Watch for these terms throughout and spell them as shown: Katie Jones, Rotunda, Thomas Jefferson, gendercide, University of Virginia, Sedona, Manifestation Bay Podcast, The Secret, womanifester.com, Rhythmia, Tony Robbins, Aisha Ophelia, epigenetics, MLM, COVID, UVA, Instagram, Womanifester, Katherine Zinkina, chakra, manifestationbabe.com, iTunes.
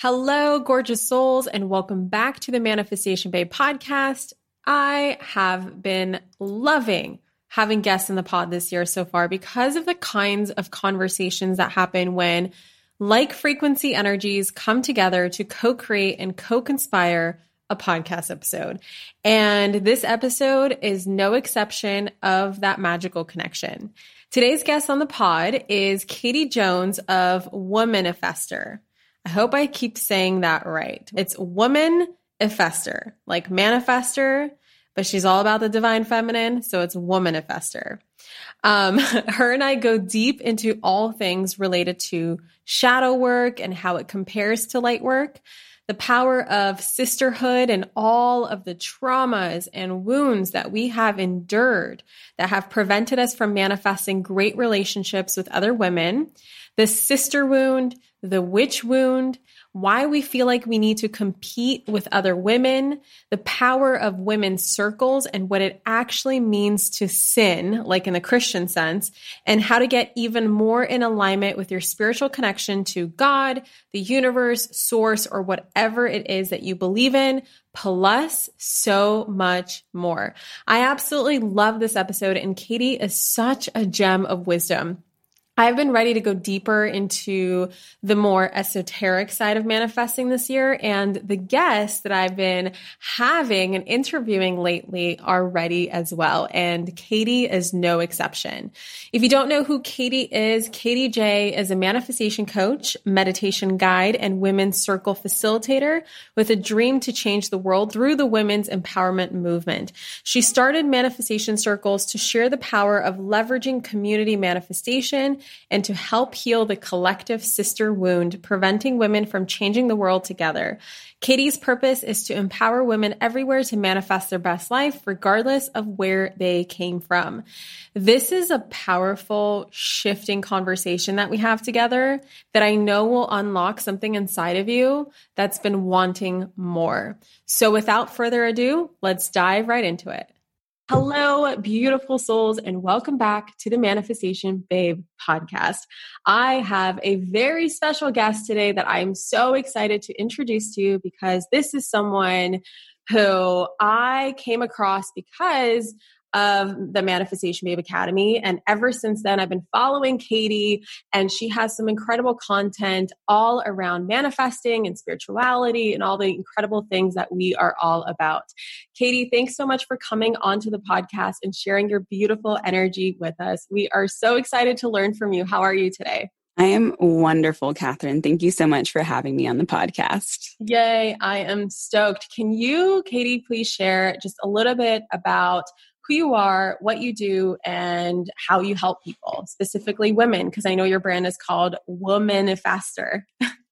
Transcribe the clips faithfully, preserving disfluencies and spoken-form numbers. Hello, gorgeous souls, and welcome back to the Manifestation Bay Podcast. I have been loving having guests in the pod this year so far because of the kinds of conversations that happen when like frequency energies come together to co-create and co-conspire a podcast episode. And this episode is no exception of that magical connection. Today's guest on the pod is Katie Jones of Womanifester. I hope I keep saying that right. It's Womanifester, like manifester, but she's all about the divine feminine, so it's Womanifester. Um, her and I go deep into all things related to shadow work and how it compares to light work, the power of sisterhood and all of the traumas and wounds that we have endured that have prevented us from manifesting great relationships with other women, the sister wound, the witch wound, why we feel like we need to compete with other women, the power of women's circles and what it actually means to sin, like in the Christian sense, and how to get even more in alignment with your spiritual connection to God, the universe, source, or whatever it is that you believe in, plus so much more. I absolutely love this episode, and Katie is such a gem of wisdom. I've been ready to go deeper into the more esoteric side of manifesting this year, and the guests that I've been having and interviewing lately are ready as well, and Katie is no exception. If you don't know who Katie is, Katie J is a manifestation coach, meditation guide, and women's circle facilitator with a dream to change the world through the women's empowerment movement. She started manifestation circles to share the power of leveraging community manifestation and to help heal the collective sister wound, preventing women from changing the world together. Katie's purpose is to empower women everywhere to manifest their best life, regardless of where they came from. This is a powerful, shifting conversation that we have together that I know will unlock something inside of you that's been wanting more. So without further ado, let's dive right into it. Hello, beautiful souls, and welcome back to the Manifestation Babe Podcast. I have a very special guest today that I'm so excited to introduce to you, because this is someone who I came across because of the Manifestation Babe Academy. And ever since then, I've been following Katie, and she has some incredible content all around manifesting and spirituality and all the incredible things that we are all about. Katie, thanks so much for coming onto the podcast and sharing your beautiful energy with us. We are so excited to learn from you. How are you today? I am wonderful, Katherine. Thank you so much for having me on the podcast. Yay. I am stoked. Can you, Katie, please share just a little bit about who you are, what you do, and how you help people, specifically women? Because I know your brand is called Womanifester.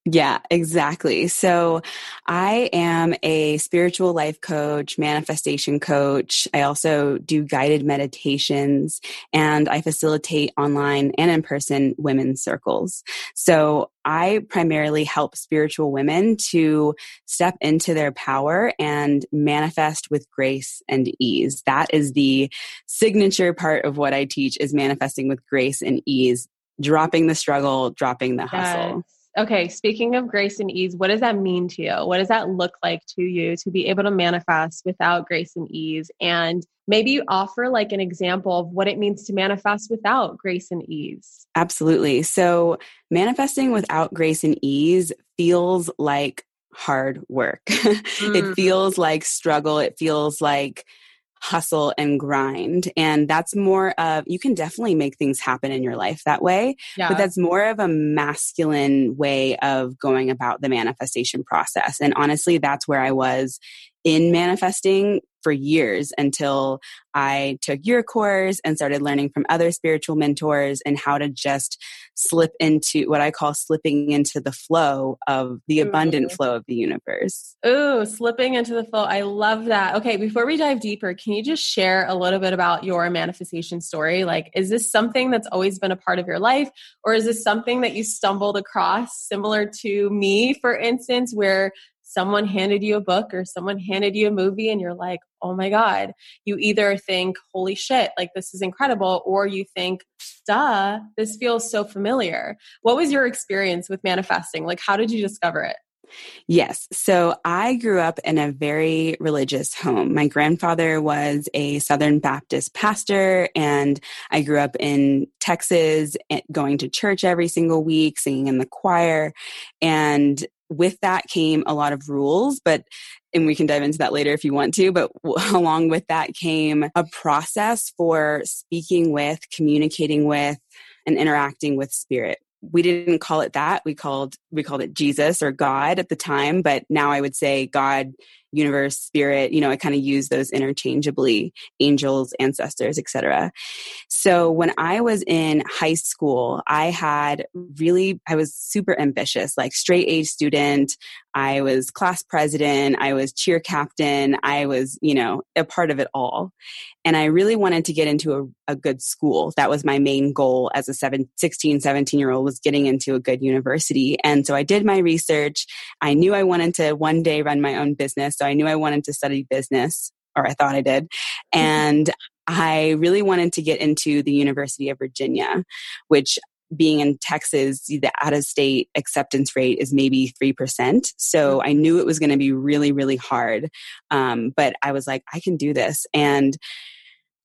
Yeah, exactly. So I am a spiritual life coach, manifestation coach. I also do guided meditations, and I facilitate online and in-person women's circles. So I primarily help spiritual women to step into their power and manifest with grace and ease. That is the signature part of what I teach, is manifesting with grace and ease, dropping the struggle, dropping the hustle. Yes. Okay. Speaking of grace and ease, what does that mean to you? What does that look like to you to be able to manifest without grace and ease? And maybe you offer like an example of what it means to manifest without grace and ease. Absolutely. So manifesting without grace and ease feels like hard work. Mm. It feels like struggle. It feels like hustle and grind. And that's more of, you can definitely make things happen in your life that way, yeah. But that's more of a masculine way of going about the manifestation process. And honestly, that's where I was in manifesting for years until I took your course and started learning from other spiritual mentors and how to just slip into what I call slipping into the flow of the abundant mm. flow of the universe. Ooh, slipping into the flow. I love that. Okay. Before we dive deeper, can you just share a little bit about your manifestation story? Like, is this something that's always been a part of your life, or is this something that you stumbled across, similar to me, for instance, where someone handed you a book or someone handed you a movie and you're like, oh my God, you either think, holy shit, like this is incredible, or you think, duh, this feels so familiar. What was your experience with manifesting? Like, how did you discover it? Yes. So I grew up in a very religious home. My grandfather was a Southern Baptist pastor, and I grew up in Texas, going to church every single week, singing in the choir. And with that came a lot of rules, but, and we can dive into that later if you want to, but w- along with that came a process for speaking with, communicating with, and interacting with spirit. We didn't call it that. We called, we called it Jesus or God at the time, but now I would say God, universe, spirit, you know, I kind of use those interchangeably, angels, ancestors, et cetera. So when I was in high school, I had really, I was super ambitious, like straight A student. I was class president. I was cheer captain. I was, you know, a part of it all. And I really wanted to get into a, a good school. That was my main goal as a seven, sixteen, seventeen year old, was getting into a good university. And so I did my research. I knew I wanted to one day run my own business. So I knew I wanted to study business, or I thought I did. And I really wanted to get into the University of Virginia, which, being in Texas, the out-of-state acceptance rate is maybe three percent. So I knew it was going to be really, really hard. Um, but I was like, I can do this. And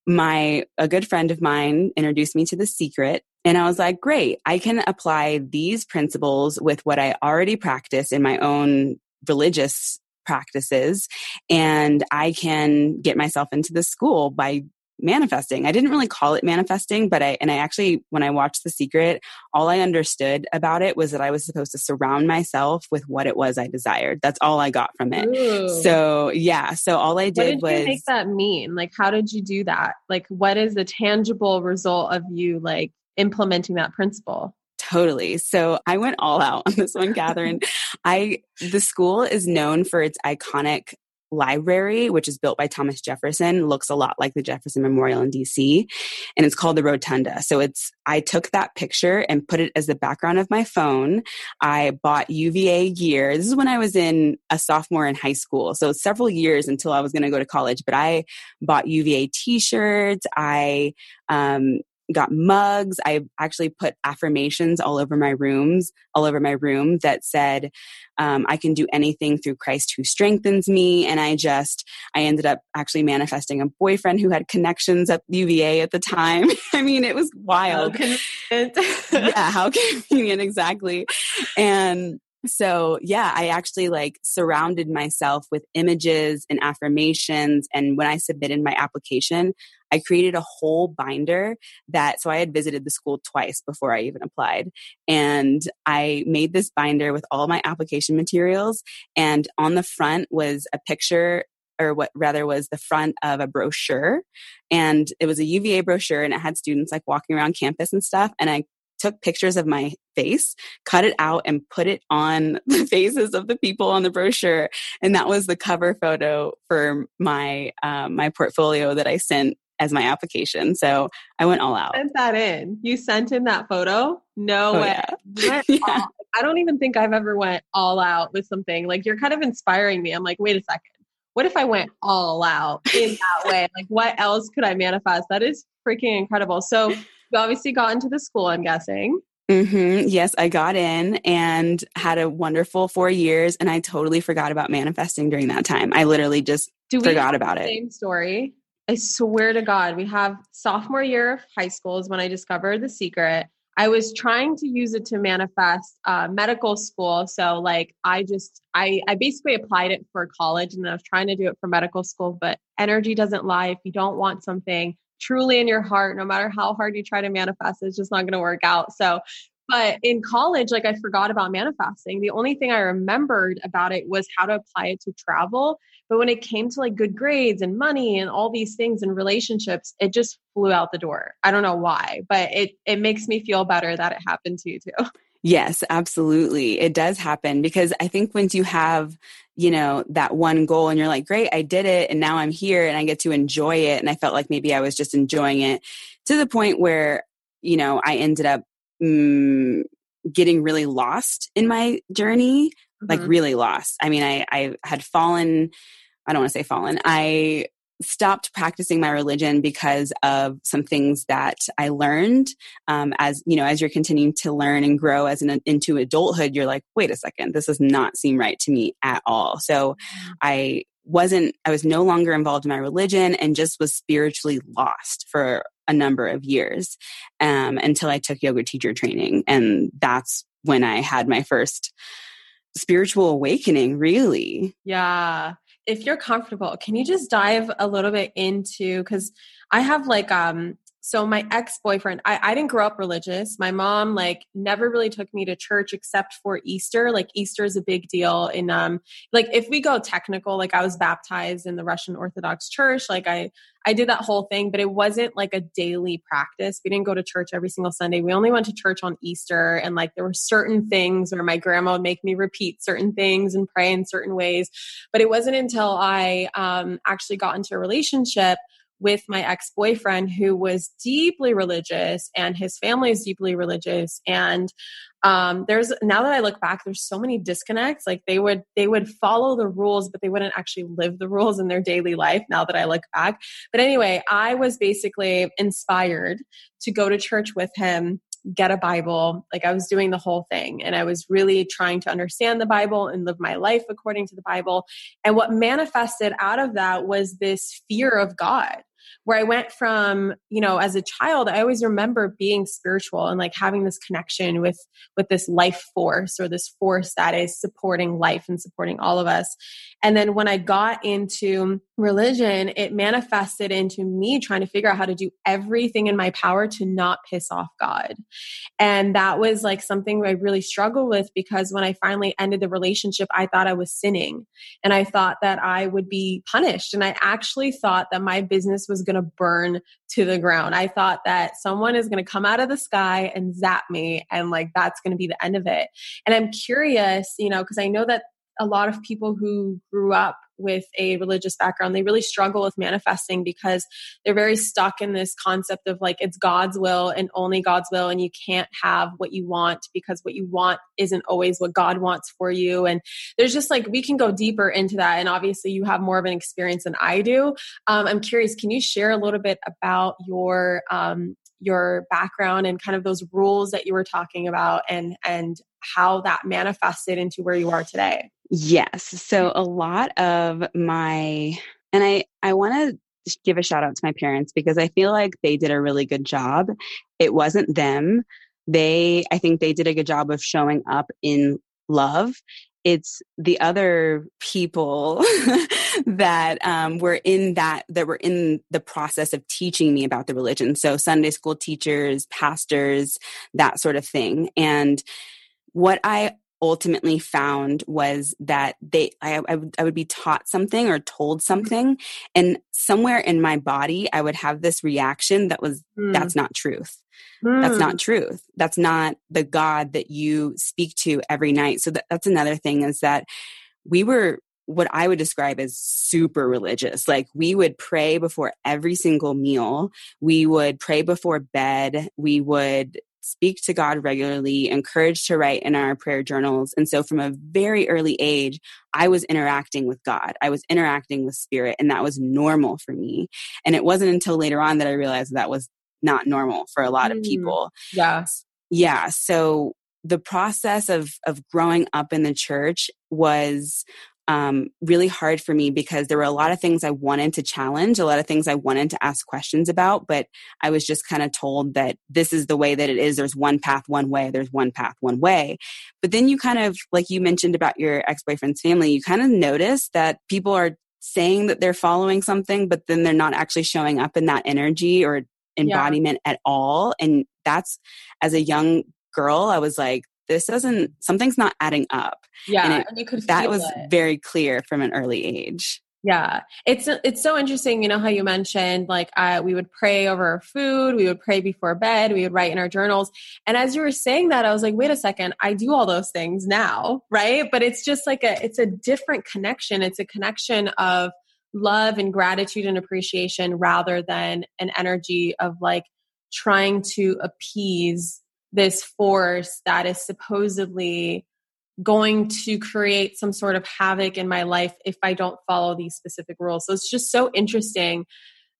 my a good friend of mine introduced me to The Secret. And I was like, great, I can apply these principles with what I already practice in my own religious practices, and I can get myself into this school by manifesting. I didn't really call it manifesting, but I, and I actually, when I watched The Secret, all I understood about it was that I was supposed to surround myself with what it was I desired. That's all I got from it. Ooh. So yeah. So all I did was... What did you make that mean? Like, how did you do that? Like, what is the tangible result of you like implementing that principle? Totally. So I went all out on this one, Katherine. I, the school is known for its iconic library, which is built by Thomas Jefferson, looks a lot like the Jefferson Memorial in D C, and it's called the Rotunda. So it's, I took that picture and put it as the background of my phone. I bought U V A gear. This is when I was in a sophomore in high school. So several years until I was going to go to college, but I bought U V A t-shirts. I, um, got mugs. I actually put affirmations all over my rooms, all over my room that said, um, I can do anything through Christ who strengthens me. And I just, I ended up actually manifesting a boyfriend who had connections at U V A at the time. I mean, it was wild. How convenient. Yeah, how convenient, exactly. And so yeah, I actually like surrounded myself with images and affirmations. And when I submitted my application, I created a whole binder that, so I had visited the school twice before I even applied. And I made this binder with all my application materials. And on the front was a picture, or what rather was the front of a brochure. And it was a U V A brochure, and it had students like walking around campus and stuff. And I took pictures of my face, cut it out, and put it on the faces of the people on the brochure. And that was the cover photo for my um, my portfolio that I sent as my application. So I went all out. Sent that in. You sent in that photo? No oh, way. Yeah. Yeah. I don't even think I've ever went all out with something. Like, you're kind of inspiring me. I'm like, wait a second. What if I went all out in that way? Like, what else could I manifest? That is freaking incredible. So you obviously got into the school, I'm guessing. Mm-hmm. Yes, I got in and had a wonderful four years. And I totally forgot about manifesting during that time. I literally just Do forgot about it. Same story. I swear to God, we have sophomore year of high school is when I discovered The Secret. I was trying to use it to manifest uh, medical school. So like, I just, I, I basically applied it for college, and then I was trying to do it for medical school, but energy doesn't lie. If you don't want something truly in your heart, no matter how hard you try to manifest, it's just not going to work out. So, but in college, like, I forgot about manifesting. The only thing I remembered about it was how to apply it to travel. But when it came to like good grades and money and all these things and relationships, it just flew out the door. I don't know why, but it, it makes me feel better that it happened to you too. Yes, absolutely. It does happen, because I think once you have, you know, that one goal and you're like, great, I did it. And now I'm here and I get to enjoy it. And I felt like maybe I was just enjoying it to the point where, you know, I ended up mm, getting really lost in my journey, mm-hmm. like really lost. I mean, I, I had fallen, I don't want to say fallen. I stopped practicing my religion because of some things that I learned. Um, as you know, as you're continuing to learn and grow as an into adulthood, you're like, wait a second, this does not seem right to me at all. So I wasn't, I was no longer involved in my religion, and just was spiritually lost for a number of years, um, until I took yoga teacher training. And that's when I had my first spiritual awakening, really. Yeah. If you're comfortable, can you just dive a little bit into, because I have like, um, so my ex-boyfriend, I, I didn't grow up religious. My mom like never really took me to church except for Easter. Like Easter is a big deal. And um, like if we go technical, like I was baptized in the Russian Orthodox Church. Like I, I did that whole thing, but it wasn't like a daily practice. We didn't go to church every single Sunday. We only went to church on Easter. And like there were certain things where my grandma would make me repeat certain things and pray in certain ways. But it wasn't until I um, actually got into a relationship with my ex-boyfriend, who was deeply religious, and his family is deeply religious. And um, there's, now that I look back, there's so many disconnects. Like they would, they would follow the rules, but they wouldn't actually live the rules in their daily life. Now that I look back, but anyway, I was basically inspired to go to church with him, get a Bible. Like I was doing the whole thing, and I was really trying to understand the Bible and live my life according to the Bible. And what manifested out of that was this fear of God, where I went from, you know, as a child, I always remember being spiritual and like having this connection with, with this life force, or this force that is supporting life and supporting all of us. And then when I got into religion, it manifested into me trying to figure out how to do everything in my power to not piss off God. And that was like something I really struggled with, because when I finally ended the relationship, I thought I was sinning, and I thought that I would be punished. And I actually thought that my business was going to burn to the ground. I thought that someone is going to come out of the sky and zap me, and like that's going to be the end of it. And I'm curious, you know, because I know that a lot of people who grew up with a religious background, they really struggle with manifesting, because they're very stuck in this concept of like, it's God's will and only God's will. And you can't have what you want, because what you want isn't always what God wants for you. And there's just like, we can go deeper into that. And obviously you have more of an experience than I do. Um, I'm curious, can you share a little bit about your, um, your background and kind of those rules that you were talking about and, and how that manifested into where you are today. Yes. So a lot of my, and I, I want to give a shout out to my parents because I feel like they did a really good job. It wasn't them. They, I think they did a good job of showing up in love. It's the other people that um, were in that, that were in the process of teaching me about the religion. So Sunday school teachers, pastors, that sort of thing. And what I ultimately found was that they, I, I, would, I would be taught something or told something, and somewhere in my body, I would have this reaction that was, mm. that's not truth. Mm. That's not truth. That's not the God that you speak to every night. So that, that's another thing, is that we were, what I would describe as super religious. Like, we would pray before every single meal. We would pray before bed. We would speak to God regularly, encouraged to write in our prayer journals. And so from a very early age, I was interacting with God. I was interacting with spirit, and that was normal for me. And it wasn't until later on that I realized that was not normal for a lot of people. Mm, yeah. Yeah. So the process of, of growing up in the church was um, really hard for me because there were a lot of things I wanted to challenge, a lot of things I wanted to ask questions about, but I was just kind of told that this is the way that it is. There's one path, one way, there's one path, one way. But then you kind of, like you mentioned about your ex-boyfriend's family, you kind of notice that people are saying that they're following something, but then they're not actually showing up in that energy or embodiment yeah. at all. And that's, as a young girl, I was like, this doesn't, something's not adding up. Yeah. And, it, and you could that feel was it. Very clear from an early age. Yeah. It's, it's so interesting. You know, how you mentioned, like, uh, we would pray over our food. We would pray before bed. We would write in our journals. And as you were saying that, I was like, wait a second, I do all those things now. Right. But it's just like a, it's a different connection. It's a connection of love and gratitude and appreciation rather than an energy of like trying to appease this force that is supposedly going to create some sort of havoc in my life if I don't follow these specific rules. So it's just so interesting,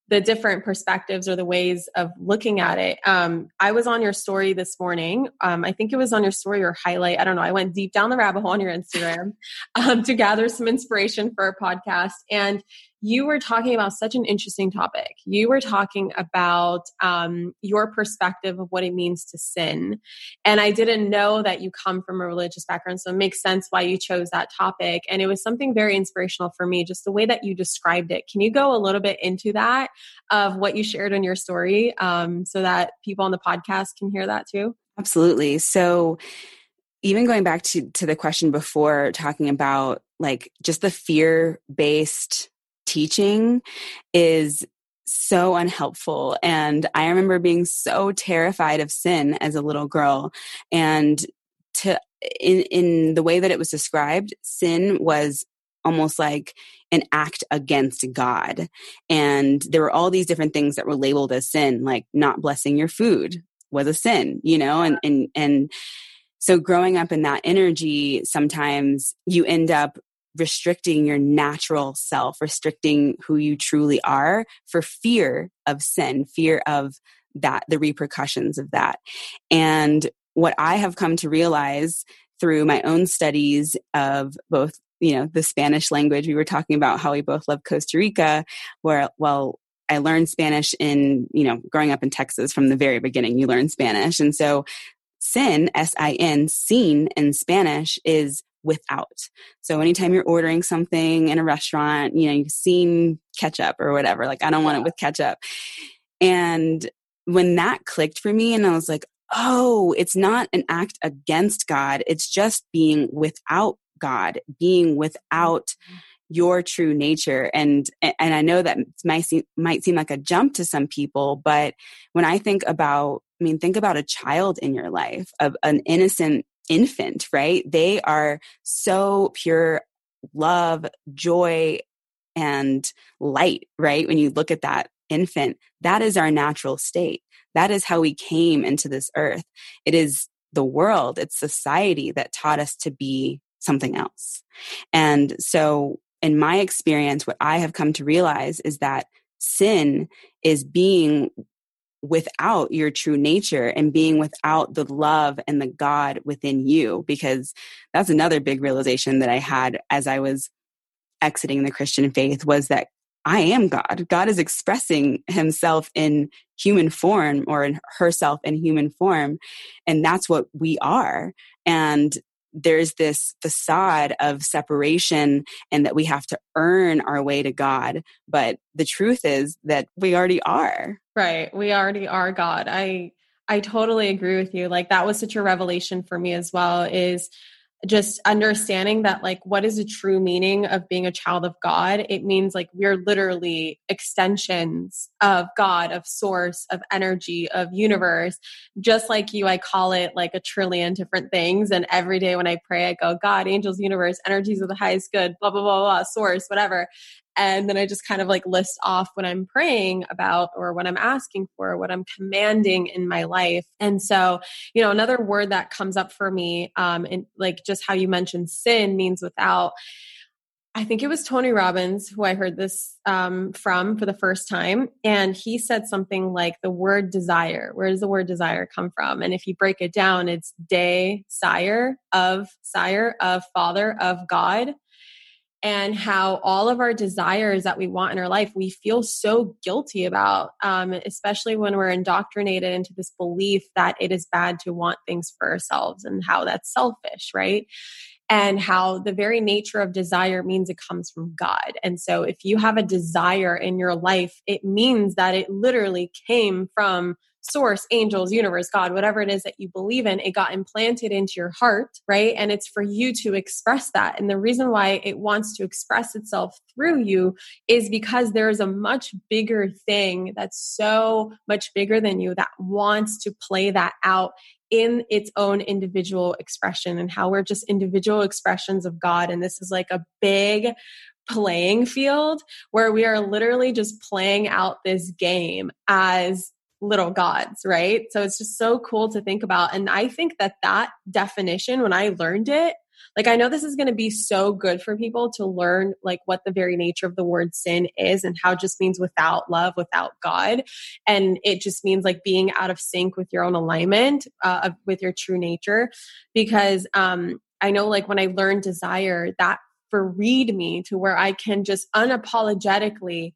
the different perspectives or the ways of looking at it. Um, I was on your story this morning. Um, I think it was on your story or highlight. I don't know. I went deep down the rabbit hole on your Instagram um, to gather some inspiration for our podcast. And you were talking about such an interesting topic. You were talking about um, your perspective of what it means to sin. And I didn't know that you come from a religious background, so it makes sense why you chose that topic. And it was something very inspirational for me, just the way that you described it. Can you go a little bit into that, of what you shared in your story, um, so that people on the podcast can hear that too? Absolutely. So even going back to, to the question before, talking about like just the fear-based teaching is so unhelpful. And I remember being so terrified of sin as a little girl. And to in, in the way that it was described, sin was almost like an act against God. And there were all these different things that were labeled as sin, like not blessing your food was a sin, you know, and and and so growing up in that energy, sometimes you end up restricting your natural self, restricting who you truly are for fear of sin, fear of that, the repercussions of that. And what I have come to realize through my own studies of both, you know, the Spanish language, we were talking about how we both love Costa Rica, where, well, I learned Spanish in, you know, growing up in Texas from the very beginning, you learn Spanish. And so sin, S I N, seen in Spanish is without. So anytime you're ordering something in a restaurant, you know, you've seen ketchup or whatever, like, I don't want it with ketchup. And when that clicked for me, and I was like, oh, it's not an act against God. It's just being without God, being without your true nature. And, and I know that might seem, might seem like a jump to some people, but when I think about, I mean, think about a child in your life, of an innocent infant, right? They are so pure love, joy, and light, right? When you look at that infant, that is our natural state. That is how we came into this earth. It is the world, it's society that taught us to be something else. And so in my experience, what I have come to realize is that sin is being without your true nature and being without the love and the God within you, because that's another big realization that I had as I was exiting the Christian faith, was that I am God. God is expressing himself in human form, or in herself in human form. And that's what we are. And there's this facade of separation and that we have to earn our way to God. But the truth is that we already are. Right. We already are God. I, I totally agree with you. Like, that was such a revelation for me as well, is just understanding that, like, what is the true meaning of being a child of God? It means, like, we're literally extensions of God, of source, of energy, of universe. Just like you, I call it like a trillion different things. And every day when I pray, I go, God, angels, universe, energies of the highest good, blah, blah, blah, blah, source, whatever. And then I just kind of like list off what I'm praying about, or what I'm asking for, what I'm commanding in my life. And so, you know, another word that comes up for me, um, and like just how you mentioned sin means without. I think it was Tony Robbins who I heard this um, from for the first time. And he said something like the word desire. Where does the word desire come from? And if you break it down, it's de sire, of sire, of father, of God. And how all of our desires that we want in our life, we feel so guilty about, um, especially when we're indoctrinated into this belief that it is bad to want things for ourselves, and how that's selfish, right? And how the very nature of desire means it comes from God. And so if you have a desire in your life, it means that it literally came from source, angels, universe, God, whatever it is that you believe in. It got implanted into your heart, right? And it's for you to express that. And the reason why it wants to express itself through you is because there is a much bigger thing that's so much bigger than you that wants to play that out in its own individual expression, and how we're just individual expressions of God. And this is like a big playing field where we are literally just playing out this game as little gods, right? So it's just so cool to think about. And I think that that definition, when I learned it, like, I know this is going to be so good for people to learn, like, what the very nature of the word sin is, and how it just means without love, without God. And it just means like being out of sync with your own alignment, uh, with your true nature. Because um, I know, like, when I learned desire, that freed me to where I can just unapologetically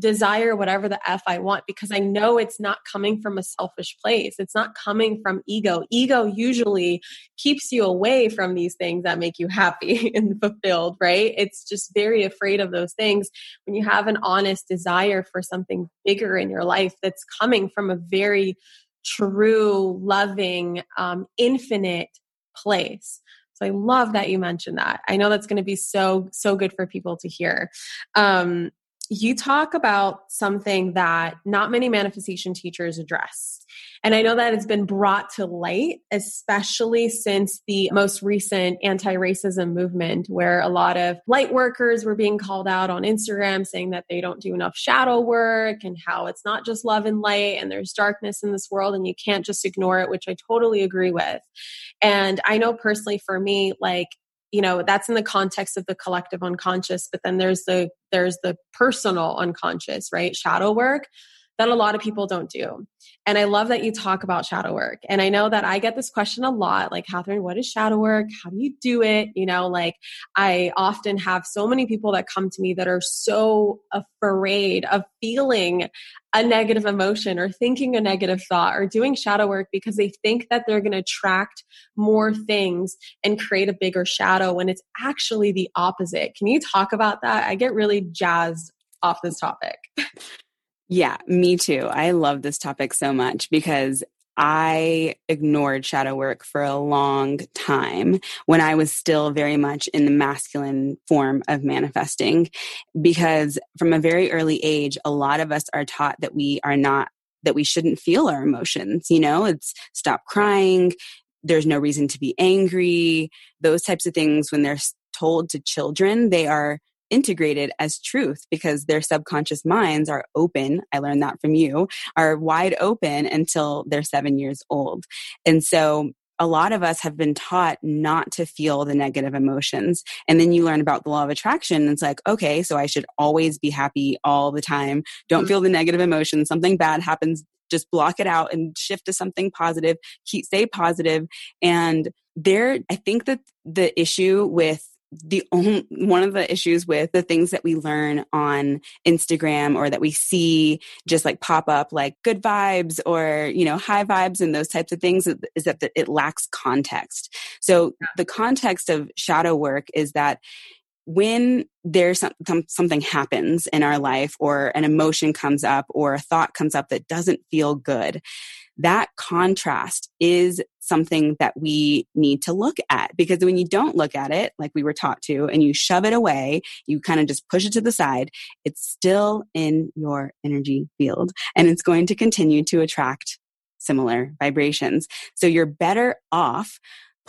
desire whatever the F I want, because I know it's not coming from a selfish place. It's not coming from ego. Ego usually keeps you away from these things that make you happy and fulfilled, right? It's just very afraid of those things. When you have an honest desire for something bigger in your life that's coming from a very true, loving, um, infinite place. So I love that you mentioned that. I know that's going to be so, so good for people to hear. Um, You talk about something that not many manifestation teachers address. And I know that it's been brought to light, especially since the most recent anti-racism movement, where a lot of light workers were being called out on Instagram saying that they don't do enough shadow work, and how it's not just love and light, and there's darkness in this world and you can't just ignore it, which I totally agree with. And I know personally for me, like, you know, that's in the context of the collective unconscious, but then there's the, there's the personal unconscious, right? Shadow work that a lot of people don't do. And I love that you talk about shadow work. And I know that I get this question a lot, like, Katherine, what is shadow work? How do you do it? You know, like, I often have so many people that come to me that are so afraid of feeling a negative emotion, or thinking a negative thought, or doing shadow work, because they think that they're going to attract more things and create a bigger shadow, when it's actually the opposite. Can you talk about that? I get really jazzed off this topic. Yeah, me too. I love this topic so much, because I ignored shadow work for a long time when I was still very much in the masculine form of manifesting, because from a very early age, a lot of us are taught that we are not, that we shouldn't feel our emotions. You know, it's stop crying. There's no reason to be angry. Those types of things, when they're told to children, they are integrated as truth, because their subconscious minds are open. I learned that from you, are wide open until they're seven years old. And so a lot of us have been taught not to feel the negative emotions. And then you learn about the law of attraction. And it's like, okay, so I should always be happy all the time. Don't feel the negative emotions. Something bad happens just block it out and shift to something positive, keep, stay positive. And there, I think that the issue with the only, one of the issues with the things that we learn on Instagram or that we see just like pop up like good vibes or, you know, high vibes and those types of things is that it lacks context. So the context of shadow work is that when there's some, some, something happens in our life or an emotion comes up or a thought comes up that doesn't feel good, that contrast is something that we need to look at, because when you don't look at it like we were taught to and you shove it away, you kind of just push it to the side, it's still in your energy field and it's going to continue to attract similar vibrations. So you're better off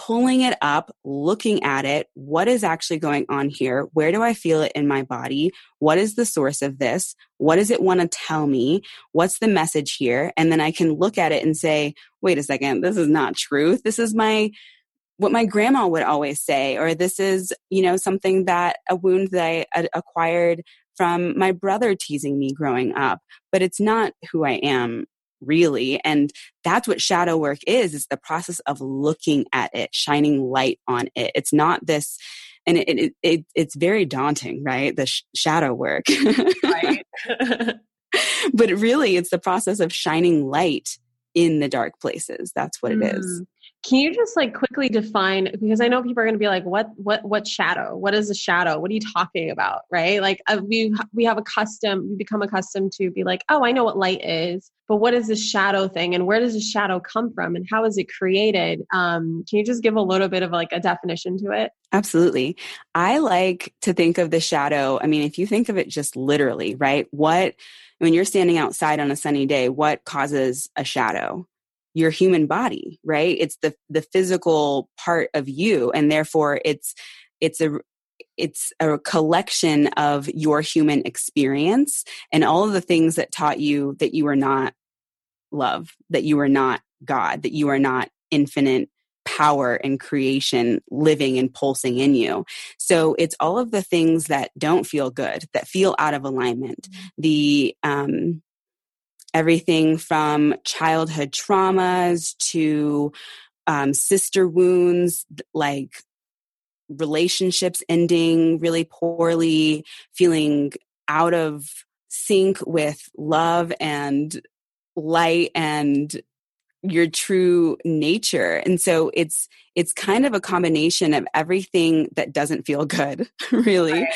pulling it up, looking at it. What is actually going on here? Where do I feel it in my body? What is the source of this? What does it want to tell me? What's the message here? And then I can look at it and say, wait a second, this is not truth. This is my, what my grandma would always say, or this is, you know, something that a wound that I acquired from my brother teasing me growing up, but it's not who I am. Really. And that's what shadow work is, is the process of looking at it, shining light on it. It's not this, and it, it, it it's very daunting, right? The sh- shadow work. Right. But really, it's the process of shining light in the dark places. That's what mm. it is. Can you just like quickly define, because I know people are going to be like, what, what, what shadow, what is a shadow? What are you talking about? Right? Like uh, we, we have a custom, we become accustomed to be like, oh, I know what light is, but what is this shadow thing? And where does the shadow come from? And how is it created? Um, can you just give a little bit of like a definition to it? Absolutely. I like to think of the shadow. I mean, if you think of it just literally, right? What, when you're standing outside on a sunny day, what causes a shadow? Your human body, right? It's the the physical part of you, and therefore it's it's a it's a collection of your human experience and all of the things that taught you that you are not love, that you are not God, that you are not infinite power and creation living and pulsing in you. So it's all of the things that don't feel good, that feel out of alignment. The um everything from childhood traumas to um, sister wounds, like relationships ending really poorly, feeling out of sync with love and light and your true nature. And so it's it's kind of a combination of everything that doesn't feel good, really. Right.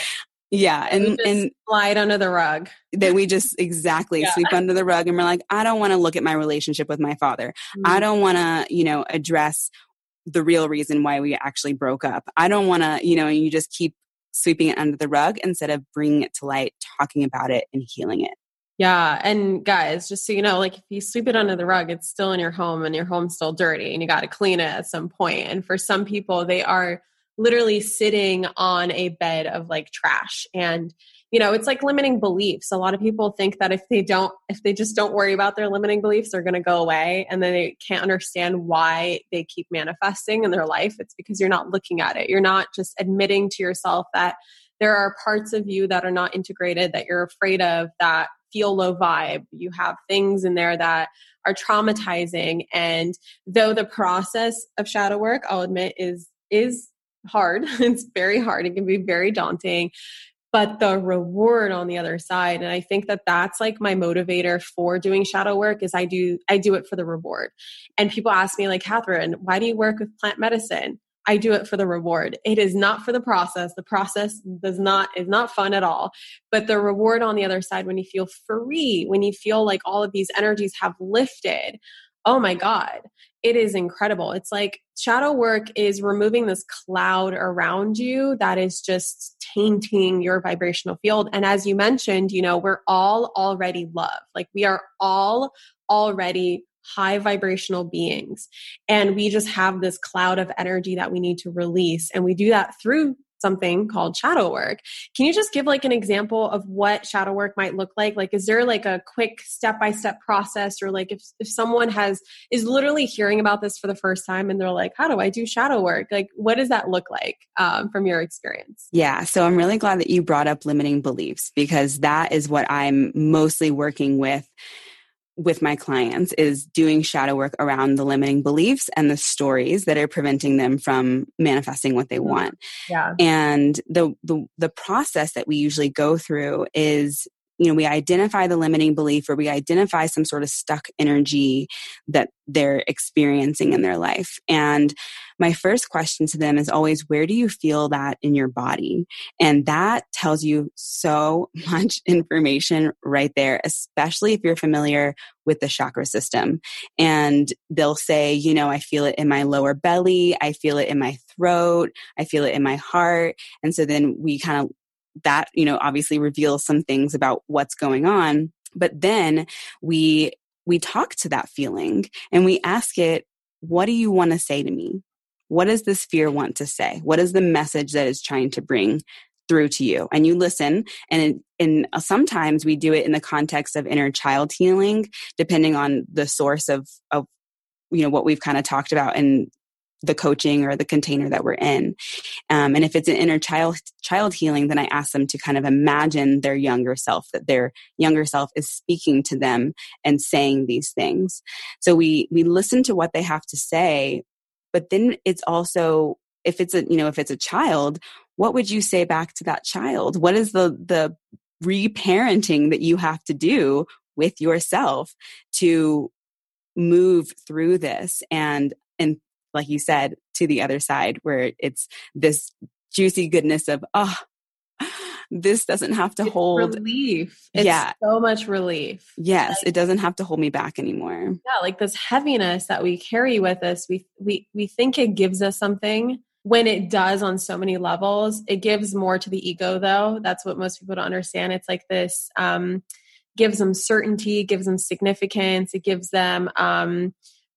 Yeah. And, and, and slide under the rug. That we just exactly yeah. sweep under the rug and we're like, I don't want to look at my relationship with my father. Mm-hmm. I don't want to, you know, address the real reason why we actually broke up. I don't want to, you know, and you just keep sweeping it under the rug instead of bringing it to light, talking about it and healing it. Yeah. And guys, just so you know, like if you sweep it under the rug, it's still in your home and your home's still dirty and you got to clean it at some point. And for some people, they are literally sitting on a bed of like trash. And, you know, it's like limiting beliefs. A lot of people think that if they don't, if they just don't worry about their limiting beliefs, they're going to go away. And then they can't understand why they keep manifesting in their life. It's because you're not looking at it. You're not just admitting to yourself that there are parts of you that are not integrated, that you're afraid of, that feel low vibe. You have things in there that are traumatizing. And though the process of shadow work, I'll admit, is, is, hard. It's very hard. It can be very daunting, but the reward on the other side. And I think that that's like my motivator for doing shadow work is I do, I do it for the reward. And people ask me like, Katherine, why do you work with plant medicine? I do it for the reward. It is not for the process. The process does not, is not fun at all, but the reward on the other side, when you feel free, when you feel like all of these energies have lifted, oh my God, it is incredible. It's like shadow work is removing this cloud around you that is just tainting your vibrational field. And as you mentioned, you know, we're all already love. Like we are all already high vibrational beings. And we just have this cloud of energy that we need to release. And we do that through something called shadow work. Can you just give like an example of what shadow work might look like? Like, is there like a quick step-by-step process or like if, if someone has, is literally hearing about this for the first time and they're like, how do I do shadow work? Like, what does that look like um, from your experience? Yeah. So I'm really glad that you brought up limiting beliefs because that is what I'm mostly working with with my clients is doing shadow work around the limiting beliefs and the stories that are preventing them from manifesting what they want. Yeah. And the, the, the process that we usually go through is, you know, we identify the limiting belief, or we identify some sort of stuck energy that they're experiencing in their life. And my first question to them is always, where do you feel that in your body? And that tells you so much information right there, especially if you're familiar with the chakra system. And they'll say, you know, I feel it in my lower belly. I feel it in my throat. I feel it in my heart. And so then we kind of that, you know, obviously reveals some things about what's going on. But then we, we talk to that feeling and we ask it, what do you want to say to me? What does this fear want to say? What is the message that it's trying to bring through to you? And you listen. And in, in, sometimes we do it in the context of inner child healing, depending on the source of, of, you know, what we've kind of talked about in the coaching or the container that we're in. Um, and if it's an inner child child healing, then I ask them to kind of imagine their younger self, that their younger self is speaking to them and saying these things. So we we listen to what they have to say, but then it's also, if it's a, you know, if it's a child, what would you say back to that child? What is the the reparenting that you have to do with yourself to move through this and and like you said, to the other side, where it's this juicy goodness of, oh, this doesn't have to it's hold relief. It's yeah. so much relief. Yes. Like, it doesn't have to hold me back anymore. Yeah. Like this heaviness that we carry with us. We, we, we think it gives us something when it does on so many levels. It gives more to the ego though. That's what most people don't understand. It's like this, um, gives them certainty, gives them significance. It gives them, um,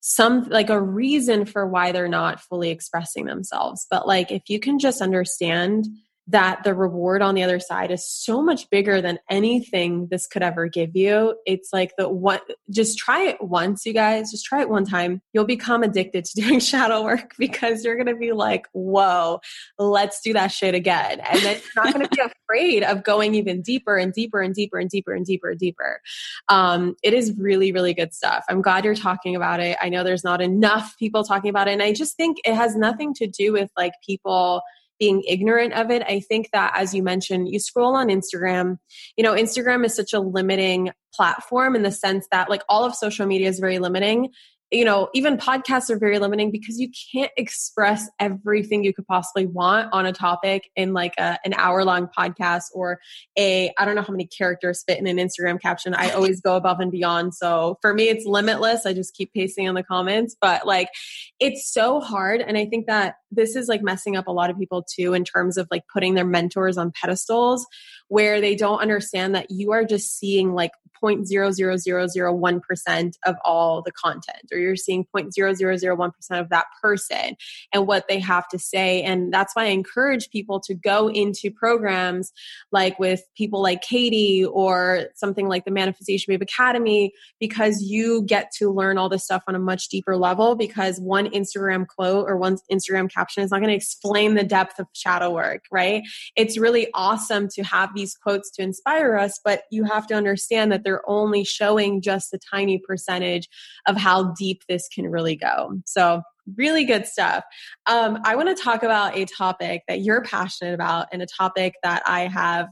some like a reason for why they're not fully expressing themselves. But like, if you can just understand that the reward on the other side is so much bigger than anything this could ever give you. It's like the one, just try it once, you guys, just try it one time. You'll become addicted to doing shadow work because you're going to be like, whoa, let's do that shit again. And then you're not going to be afraid of going even deeper and deeper and deeper and deeper and deeper and deeper. Um, it is really, really good stuff. I'm glad you're talking about it. I know there's not enough people talking about it. And I just think it has nothing to do with like people being ignorant of it. I think that, as you mentioned, you scroll on Instagram, you know, Instagram is such a limiting platform in the sense that like all of social media is very limiting. You know, even podcasts are very limiting because you can't express everything you could possibly want on a topic in like a, an hour long podcast or a, I don't know how many characters fit in an Instagram caption. I always go above and beyond. So for me, it's limitless. I just keep pasting in the comments, but like, it's so hard. And I think that this is like messing up a lot of people too, in terms of like putting their mentors on pedestals where they don't understand that you are just seeing like zero point zero zero zero zero one percent of all the content, or you're seeing zero point zero zero zero one percent of that person and what they have to say. And that's why I encourage people to go into programs like with people like Katie or something like the Manifestation Babe Academy, because you get to learn all this stuff on a much deeper level, because one Instagram quote or one Instagram caption is not going to explain the depth of shadow work, right? It's really awesome to have these quotes to inspire us, but you have to understand that they're only showing just a tiny percentage of how deep this can really go. So really good stuff. Um, I want to talk about a topic that you're passionate about and a topic that I have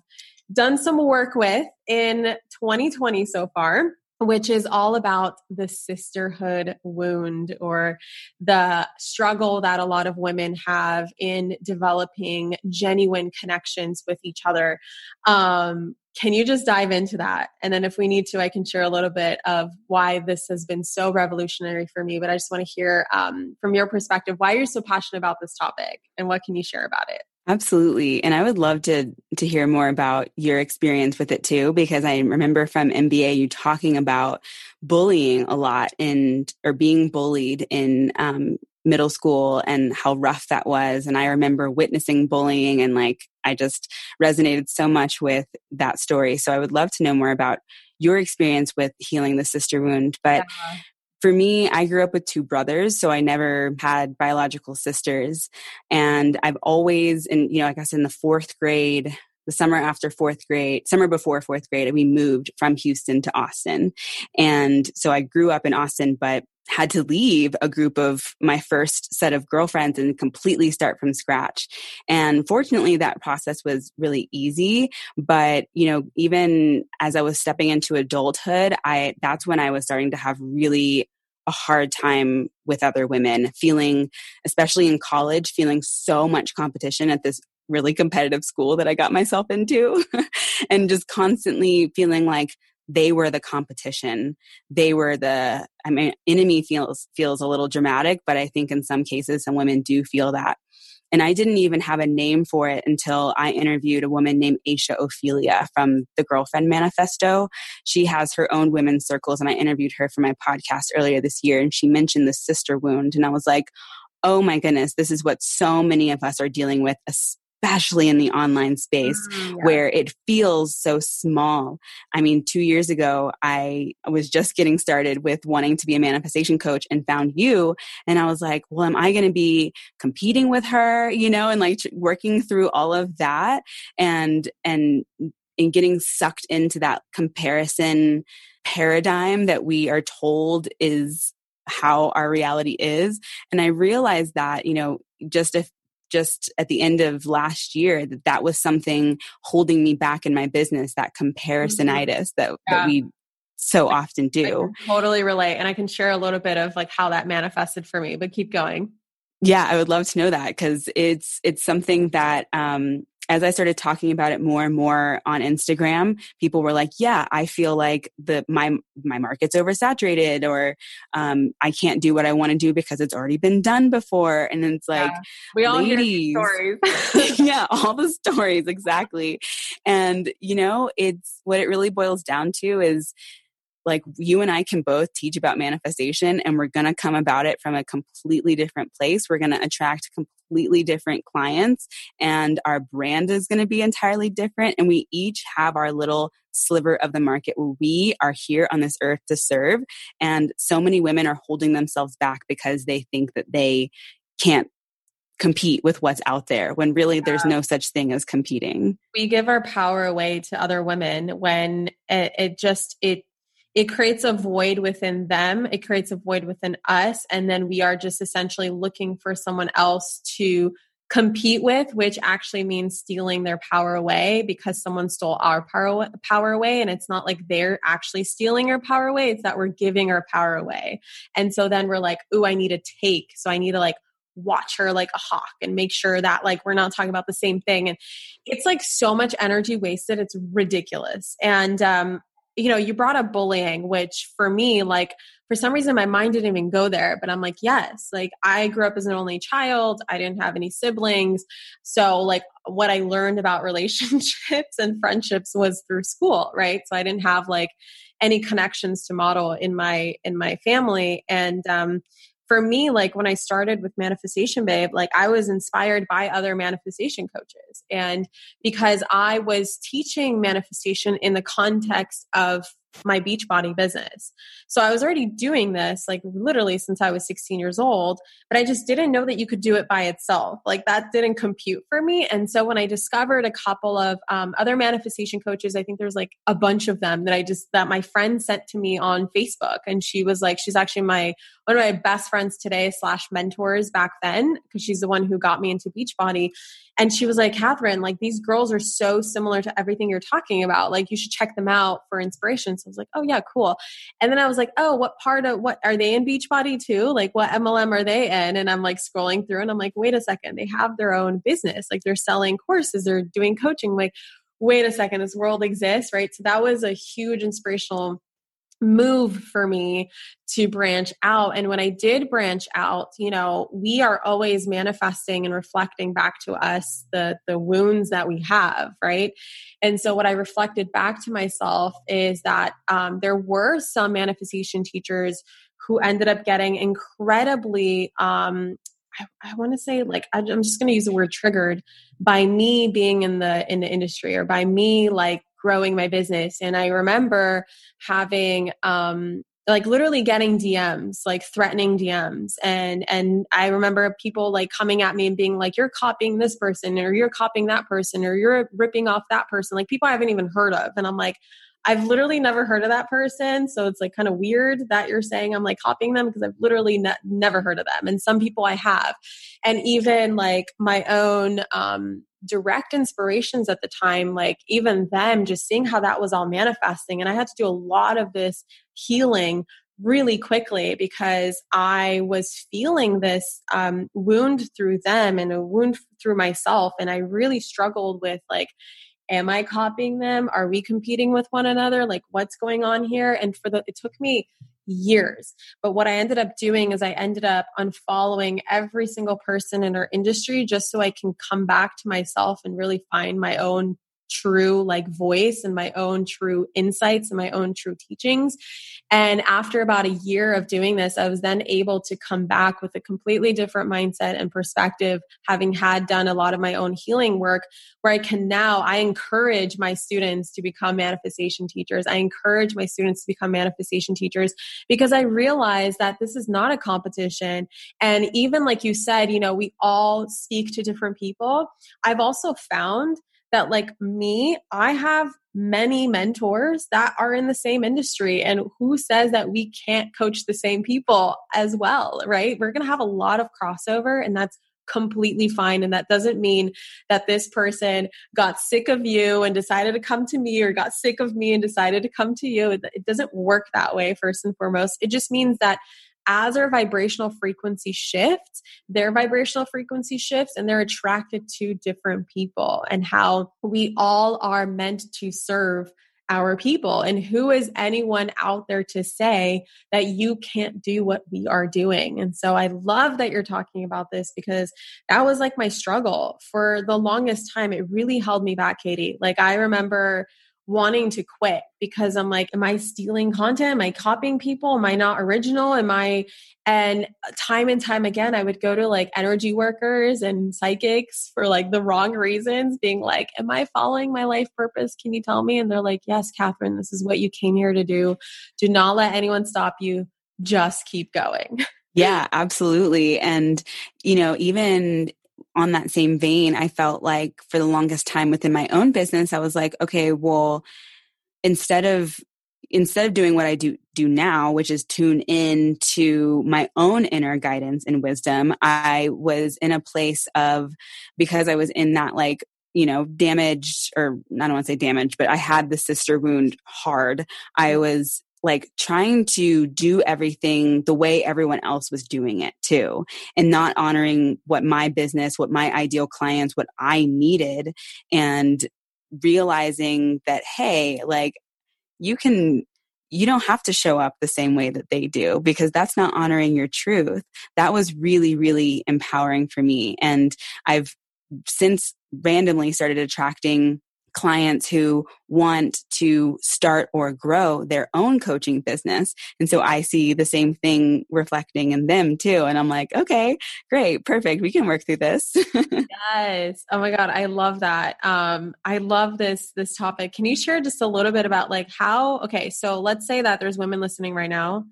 done some work with in twenty twenty so far, which is all about the sisterhood wound or the struggle that a lot of women have in developing genuine connections with each other. Um, Can you just dive into that? And then if we need to, I can share a little bit of why this has been so revolutionary for me, but I just want to hear um, from your perspective, why you're so passionate about this topic and what can you share about it? Absolutely. And I would love to to hear more about your experience with it too, because I remember from M B A, you talking about bullying a lot and or being bullied in um, middle school and how rough that was. And I remember witnessing bullying and like, I just resonated so much with that story. So I would love to know more about your experience with healing the sister wound. But yeah. For me, I grew up with two brothers, so I never had biological sisters. And I've always, and you know, like I said, in the fourth grade, the summer after fourth grade, summer before fourth grade, and we moved from Houston to Austin. And so I grew up in Austin, but had to leave a group of my first set of girlfriends and completely start from scratch. And fortunately, that process was really easy. But, you know, even as I was stepping into adulthood, I that's when I was starting to have really a hard time with other women, feeling, especially in college, feeling so much competition at this really competitive school that I got myself into and just constantly feeling like they were the competition. They were the, I mean, enemy feels, feels a little dramatic, but I think in some cases, some women do feel that. And I didn't even have a name for it until I interviewed a woman named Aisha Ophelia from the Girlfriend Manifesto. She has her own women's circles, and I interviewed her for my podcast earlier this year, and she mentioned the sister wound. And I was like, oh my goodness, this is what so many of us are dealing with, especially in the online space mm, yeah. where it feels so small. I mean, two years ago, I was just getting started with wanting to be a manifestation coach and found you. And I was like, well, am I going to be competing with her, you know, and like working through all of that and, and, and getting sucked into that comparison paradigm that we are told is how our reality is. And I realized that, you know, just if just at the end of last year, that that was something holding me back in my business, that comparisonitis that, yeah. that we so often do. I totally relate. And I can share a little bit of like how that manifested for me, but keep going. Yeah, I would love to know that because it's, it's something that, um, as I started talking about it more and more on Instagram, people were like, yeah, I feel like the my my market's oversaturated, or um, I can't do what I want to do because it's already been done before. And it's like, yeah. We all hear the stories. Yeah, all the stories, exactly. And, you know, it's what it really boils down to is like you and I can both teach about manifestation, and we're going to come about it from a completely different place. We're going to attract completely different clients, and our brand is going to be entirely different. And we each have our little sliver of the market where we are here on this earth to serve. And so many women are holding themselves back because they think that they can't compete with what's out there when really there's no such thing as competing. We give our power away to other women when it, it just, it, It creates a void within them. It creates a void within us. And then we are just essentially looking for someone else to compete with, which actually means stealing their power away because someone stole our power, power away. And it's not like they're actually stealing our power away. It's that we're giving our power away. And so then we're like, ooh, I need a take. So I need to like watch her like a hawk and make sure that like we're not talking about the same thing. And it's like so much energy wasted. It's ridiculous. And, um, you know, you brought up bullying, which for me, like for some reason, my mind didn't even go there, but I'm like, yes, like I grew up as an only child. I didn't have any siblings. So like what I learned about relationships and friendships was through school, right? So I didn't have like any connections to model in my, in my family. And, um, for me, like when I started with Manifestation Babe, like I was inspired by other manifestation coaches. And because I was teaching manifestation in the context of my Beachbody business. So I was already doing this like literally since I was sixteen years old, but I just didn't know that you could do it by itself. Like that didn't compute for me. And so when I discovered a couple of um, other manifestation coaches, I think there's like a bunch of them that I just, that my friend sent to me on Facebook. And she was like, she's actually my, one of my best friends today slash mentors back then, because she's the one who got me into Beachbody. And she was like, Katherine, like these girls are so similar to everything you're talking about. Like you should check them out for inspiration. So I was like, oh yeah, cool. And then I was like, oh, what part of what are they in Beachbody too? Like what M L M are they in? And I'm like scrolling through and I'm like, wait a second, they have their own business. Like they're selling courses, they're doing coaching. Like, wait a second, this world exists, right? So that was a huge inspirational move for me to branch out. And when I did branch out, you know, we are always manifesting and reflecting back to us the, the wounds that we have, right? And so what I reflected back to myself is that um, there were some manifestation teachers who ended up getting incredibly, um, I, I want to say like, I, I'm just going to use the word triggered by me being in the, in the industry or by me like growing my business. And I remember having um, like literally getting D Ms, like threatening D Ms. And, and I remember people like coming at me and being like, you're copying this person, or you're copying that person, or you're ripping off that person. Like people I haven't even heard of. And I'm like, I've literally never heard of that person. So it's like kind of weird that you're saying I'm like copying them, because I've literally ne- never heard of them. And some people I have. And even like my own um, direct inspirations at the time, like even them, just seeing how that was all manifesting. And I had to do a lot of this healing really quickly, because I was feeling this um, wound through them and a wound through myself. And I really struggled with like, am I copying them? Are we competing with one another? Like what's going on here? And for the, it took me years. But what I ended up doing is I ended up unfollowing every single person in our industry, just so I can come back to myself and really find my own true like voice and my own true insights and my own true teachings. And after about a year of doing this, I was then able to come back with a completely different mindset and perspective, having had done a lot of my own healing work, where I can now, I encourage my students to become manifestation teachers. I encourage my students to become manifestation teachers, because I realize that this is not a competition. And even like you said, you know, we all speak to different people. I've also found that like me, I have many mentors that are in the same industry, and who says that we can't coach the same people as well, right? We're going to have a lot of crossover, and that's completely fine. And that doesn't mean that this person got sick of you and decided to come to me, or got sick of me and decided to come to you. It doesn't work that way, first and foremost. It just means that as our vibrational frequency shifts, their vibrational frequency shifts, and they're attracted to different people, and how we all are meant to serve our people. And who is anyone out there to say that you can't do what we are doing? And so I love that you're talking about this, because that was like my struggle for the longest time. It really held me back, Katie. Like I remember wanting to quit, because I'm like, am I stealing content? Am I copying people? Am I not original? Am I? And time and time again, I would go to like energy workers and psychics for like the wrong reasons, being like, am I following my life purpose? Can you tell me? And they're like, yes, Katherine, this is what you came here to do. Do not let anyone stop you. Just keep going. Yeah, absolutely. And, you know, even on that same vein, I felt like for the longest time within my own business, I was like, okay, well, instead of instead of doing what I do do now, which is tune in to my own inner guidance and wisdom, I was in a place of, because I was in that like, you know, damaged, or I don't want to say damaged, but I had the sister wound hard. I was like trying to do everything the way everyone else was doing it too, and not honoring what my business, what my ideal clients, what I needed, and realizing that, hey, like you can, you don't have to show up the same way that they do, because that's not honoring your truth. That was really, really empowering for me. And I've since randomly started attracting clients who want to start or grow their own coaching business. And so I see the same thing reflecting in them too. And I'm like, okay, great, perfect. We can work through this. Yes. Oh my God. I love that. Um, I love this, this topic. Can you share just a little bit about like how, okay, so let's say that there's women listening right now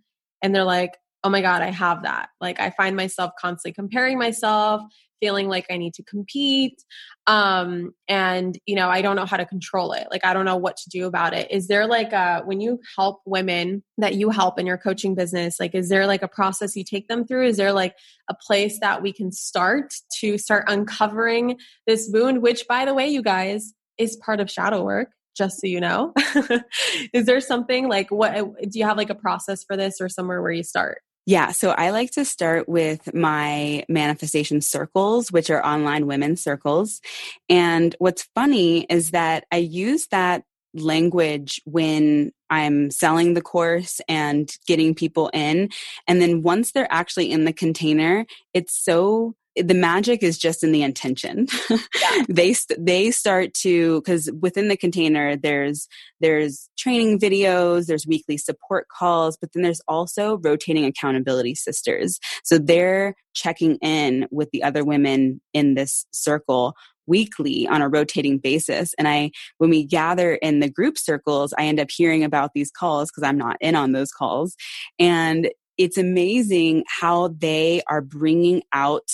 and they're like, oh my God, I have that. Like I find myself constantly comparing myself, feeling like I need to compete. Um, and you know, I don't know how to control it. Like, I don't know what to do about it. Is there like a, when you help women that you help in your coaching business, like, is there like a process you take them through? Is there like a place that we can start to start uncovering this wound, which by the way, you guys, is part of shadow work, just so you know. Is there something like, what, do you have like a process for this, or somewhere where you start? Yeah. So I like to start with my manifestation circles, which are online women's circles. And what's funny is that I use that language when I'm selling the course and getting people in. And then once they're actually in the container, it's so the magic is just in the intention. Yeah. They they start to, because within the container, there's there's training videos, there's weekly support calls, but then there's also rotating accountability sisters. So they're checking in with the other women in this circle weekly on a rotating basis. And I, when we gather in the group circles, I end up hearing about these calls because I'm not in on those calls. And it's amazing how they are bringing out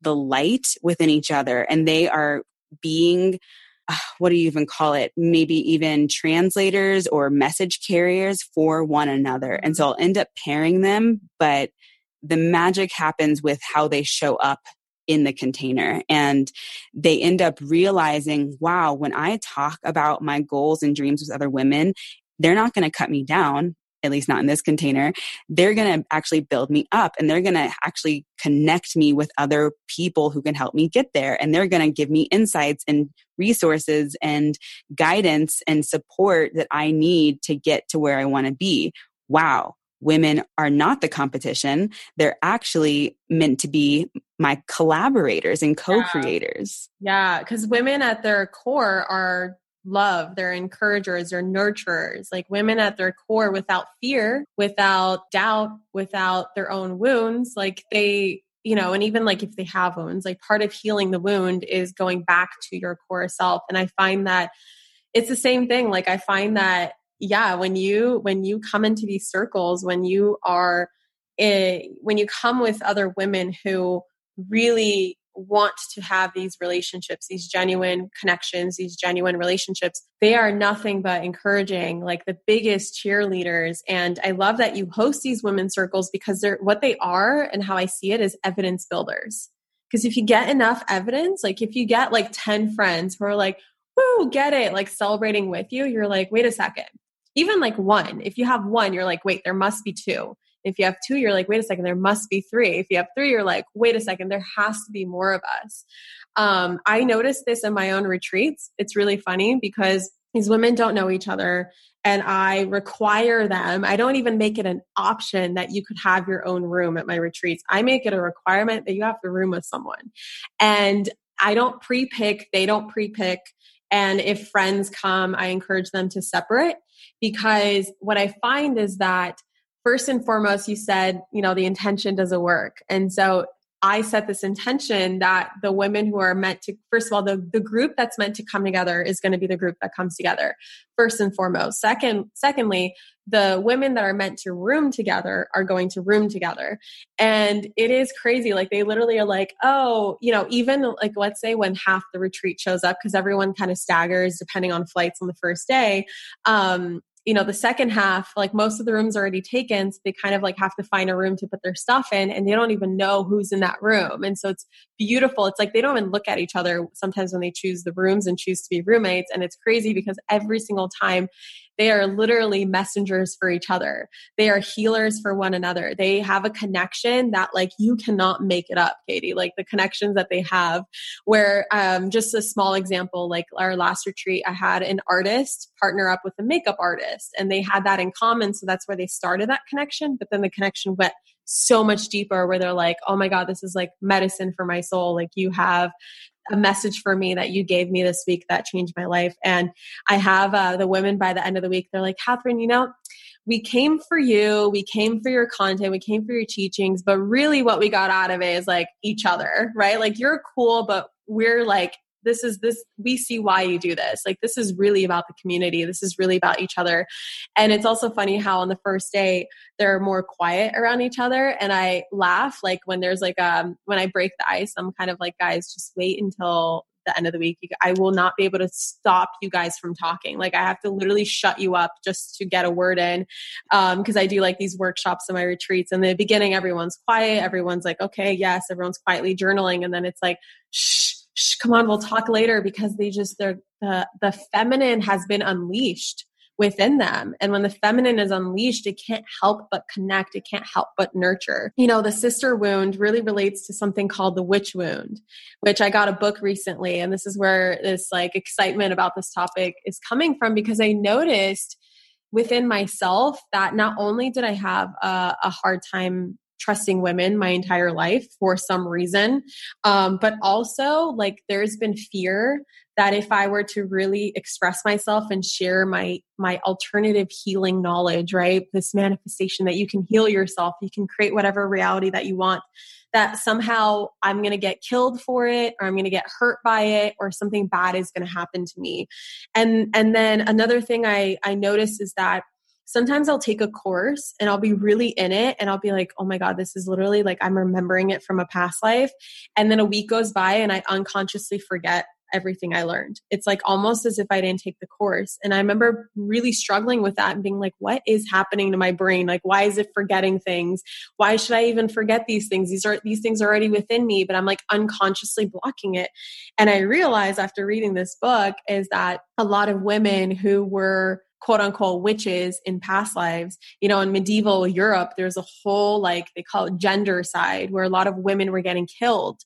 the light within each other, and they are being, uh, what do you even call it? Maybe even translators or message carriers for one another. And so I'll end up pairing them, but the magic happens with how they show up in the container. And they end up realizing, wow, when I talk about my goals and dreams with other women, they're not going to cut me down, at least not in this container. They're going to actually build me up, and they're going to actually connect me with other people who can help me get there. And they're going to give me insights and resources and guidance and support that I need to get to where I want to be. Wow. Women are not the competition. They're actually meant to be my collaborators and co-creators. Yeah. Because yeah, women at their core are love. They're encouragers, they're nurturers. Like, women at their core, without fear, without doubt, without their own wounds, like they, you know, and even like if they have wounds, like part of healing the wound is going back to your core self. And I find that it's the same thing. Like I find that, yeah, when you, when you come into these circles, when you are, in, when you come with other women who really want to have these relationships, these genuine connections, these genuine relationships, they are nothing but encouraging, like the biggest cheerleaders. And I love that you host these women's circles, because they're what they are, and how I see it, is evidence builders. Because if you get enough evidence, like if you get like ten friends who are like, woo, get it, like celebrating with you, you're like, wait a second. Even like one, if you have one, you're like, wait, there must be two. If you have two, you're like, wait a second, there must be three. If you have three, you're like, wait a second, there has to be more of us. Um, I noticed this in my own retreats. It's really funny because these women don't know each other, and I require them. I don't even make it an option that you could have your own room at my retreats. I make it a requirement that you have to room with someone, and I don't pre-pick. They don't pre-pick. And if friends come, I encourage them to separate, because what I find is that first and foremost, you said, you know, the intention doesn't work. And so I set this intention that the women who are meant to, first of all, the, the group that's meant to come together is going to be the group that comes together, first and foremost. Second, secondly, the women that are meant to room together are going to room together. And it is crazy. Like, they literally are like, oh, you know, even like, let's say when half the retreat shows up, because everyone kind of staggers depending on flights on the first day. Um, you know, the second half, like most of the rooms are already taken. So they kind of like have to find a room to put their stuff in, and they don't even know who's in that room. And so it's beautiful. It's like, they don't even look at each other sometimes when they choose the rooms and choose to be roommates. And it's crazy because every single time they are literally messengers for each other. They are healers for one another. They have a connection that like, you cannot make it up, Katie, like the connections that they have where, um, just a small example, like our last retreat, I had an artist partner up with a makeup artist. And they had that in common. So that's where they started that connection. But then the connection went so much deeper where they're like, oh my God, this is like medicine for my soul. Like, you have a message for me that you gave me this week that changed my life. And I have uh, the women by the end of the week, they're like, Katherine, you know, we came for you. We came for your content. We came for your teachings. But really what we got out of it is like each other, right? Like, you're cool, but we're like, This is this, we see why you do this. Like, this is really about the community. This is really about each other. And it's also funny how on the first day, they're more quiet around each other. And I laugh, like when there's like, um, when I break the ice, I'm kind of like, guys, just wait until the end of the week. I will not be able to stop you guys from talking. Like, I have to literally shut you up just to get a word in. Um, cause I do like these workshops in my retreats, and in the beginning, everyone's quiet. Everyone's like, okay, yes, everyone's quietly journaling. And then it's like, shh, come on, we'll talk later, because they just, they're, the, the feminine has been unleashed within them. And when the feminine is unleashed, it can't help but connect. It can't help but nurture. You know, the sister wound really relates to something called the witch wound, which I got a book recently. And this is where this like excitement about this topic is coming from, because I noticed within myself that not only did I have a, a hard time trusting women my entire life for some reason. Um, but also, like, there's been fear that if I were to really express myself and share my my alternative healing knowledge, right, this manifestation that you can heal yourself, you can create whatever reality that you want, that somehow I'm going to get killed for it, or I'm going to get hurt by it, or something bad is going to happen to me. And and then another thing I, I noticed is that sometimes I'll take a course and I'll be really in it and I'll be like, oh my God, this is literally like I'm remembering it from a past life. And then a week goes by and I unconsciously forget everything I learned. It's like almost as if I didn't take the course. And I remember really struggling with that and being like, what is happening to my brain? Like, why is it forgetting things? Why should I even forget these things? These are, these things are already within me, but I'm like unconsciously blocking it. And I realized after reading this book is that a lot of women who were quote unquote witches in past lives, you know, in medieval Europe, there's a whole, like, they call it gendercide, where a lot of women were getting killed.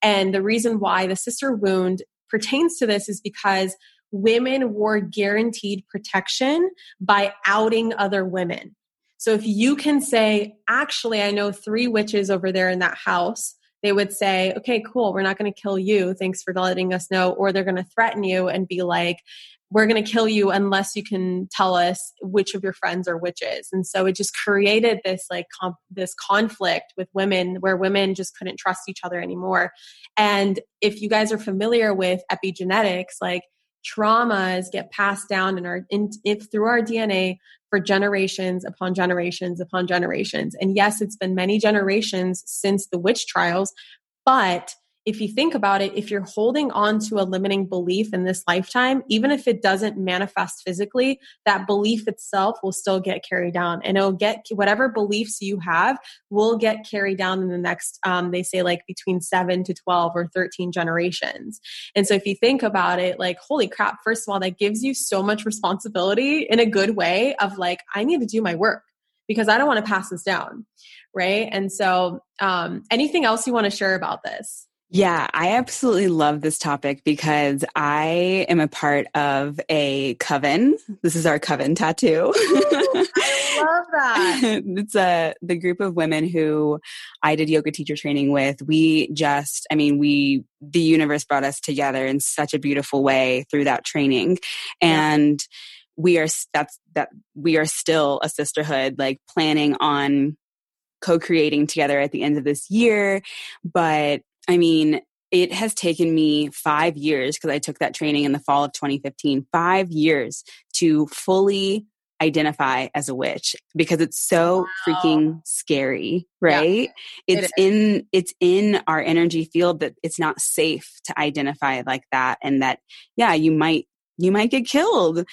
And the reason why the sister wound pertains to this is because women were guaranteed protection by outing other women. So if you can say, actually, I know three witches over there in that house, they would say, okay, cool, we're not going to kill you. Thanks for letting us know. Or they're going to threaten you and be like, we're going to kill you unless you can tell us which of your friends are witches. And so it just created this like comp- this conflict with women where women just couldn't trust each other anymore. And if you guys are familiar with epigenetics, like traumas get passed down in our in, if through our D N A for generations upon generations upon generations. And yes, it's been many generations since the witch trials, but if you think about it, if you're holding on to a limiting belief in this lifetime, even if it doesn't manifest physically, that belief itself will still get carried down, and it'll get whatever beliefs you have will get carried down in the next, um, they say like between seven to twelve or thirteen generations. And so if you think about it, like, holy crap, first of all, that gives you so much responsibility in a good way of like, I need to do my work because I don't want to pass this down. Right. And so, um, anything else you want to share about this? Yeah, I absolutely love this topic because I am a part of a coven. This is our coven tattoo. Ooh, I love that. It's a, the group of women who I did yoga teacher training with. We just, I mean, we, the universe brought us together in such a beautiful way through that training. And yeah. we are, that's, that we are still a sisterhood, like planning on co-creating together at the end of this year. But I mean, it has taken me five years because I took that training in the fall of twenty fifteen, five years to fully identify as a witch because it's so wow. freaking scary, right? Yeah, it's it in, it's in our energy field that it's not safe to identify like that. And that, yeah, you might, you might get killed.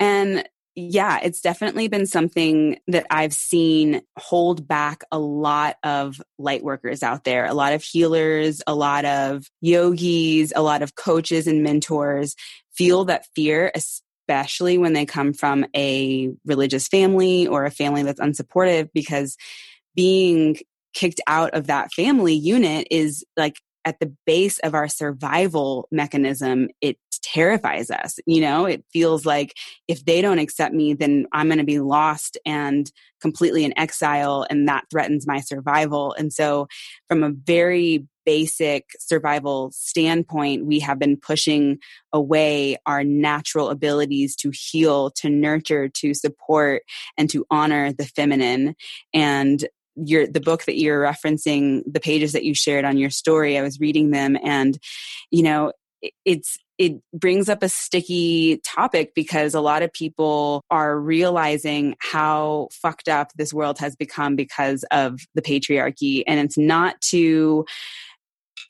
And yeah, it's definitely been something that I've seen hold back a lot of light workers out there, a lot of healers, a lot of yogis, a lot of coaches and mentors feel that fear, especially when they come from a religious family or a family that's unsupportive, because being kicked out of that family unit is like at the base of our survival mechanism. It terrifies us. You know, it feels like if they don't accept me, then I'm going to be lost and completely in exile, and that threatens my survival. And so from a very basic survival standpoint, we have been pushing away our natural abilities to heal, to nurture, to support, and to honor the feminine. And your, the book that you're referencing, the pages that you shared on your story, I was reading them, and, you know, it's, it brings up a sticky topic because a lot of people are realizing how fucked up this world has become because of the patriarchy. And it's not to,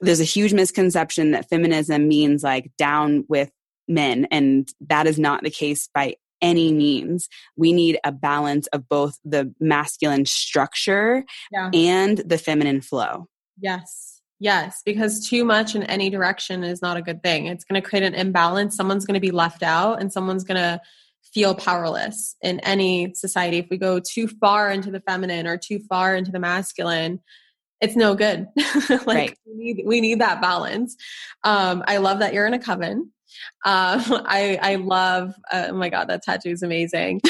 there's a huge misconception that feminism means like down with men. And that is not the case by any means. We need a balance of both the masculine structure yeah. and the feminine flow. Yes. Yes, because too much in any direction is not a good thing. It's going to create an imbalance. Someone's going to be left out and someone's going to feel powerless in any society. If we go too far into the feminine or too far into the masculine, it's no good. like right. we need, we need that balance. Um, I love that you're in a coven. Um, I, I love, uh, oh my God, that tattoo is amazing.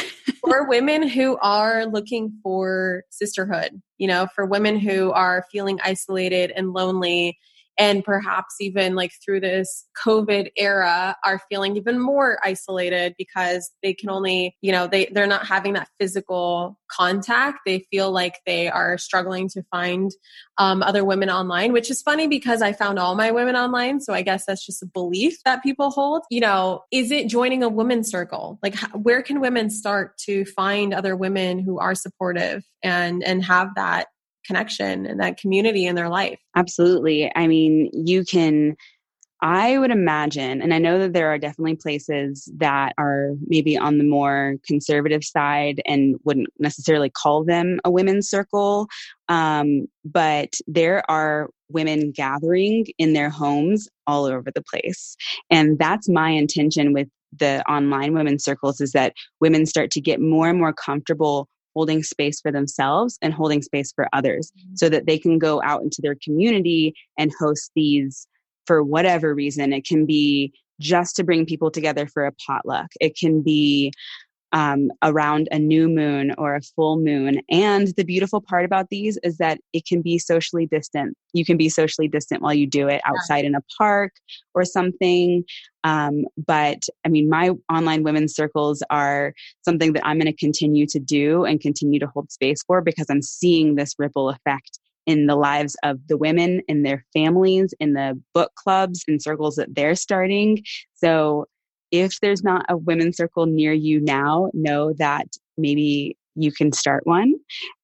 for women who are looking for sisterhood, you know, for women who are feeling isolated and lonely, and perhaps even like through this COVID era are feeling even more isolated because they can only, you know, they, they're not having that physical contact. They feel like they are struggling to find um, other women online, which is funny because I found all my women online. So I guess that's just a belief that people hold. You know, is it joining a women's circle? Like where can women start to find other women who are supportive and, and have that connection and that community in their life? Absolutely. I mean, you can, I would imagine, and I know that there are definitely places that are maybe on the more conservative side and wouldn't necessarily call them a women's circle. Um, but there are women gathering in their homes all over the place. And that's my intention with the online women's circles, is that women start to get more and more comfortable holding space for themselves and holding space for others, so that they can go out into their community and host these for whatever reason. It can be just to bring people together for a potluck. It can be um, around a new moon or a full moon. And the beautiful part about these is that it can be socially distant. You can be socially distant while you do it outside in a park or something. Um, but I mean, my online women's circles are something that I'm going to continue to do and continue to hold space for, because I'm seeing this ripple effect in the lives of the women, in their families, in the book clubs and circles that they're starting. So if there's not a women's circle near you now, know that maybe you can start one.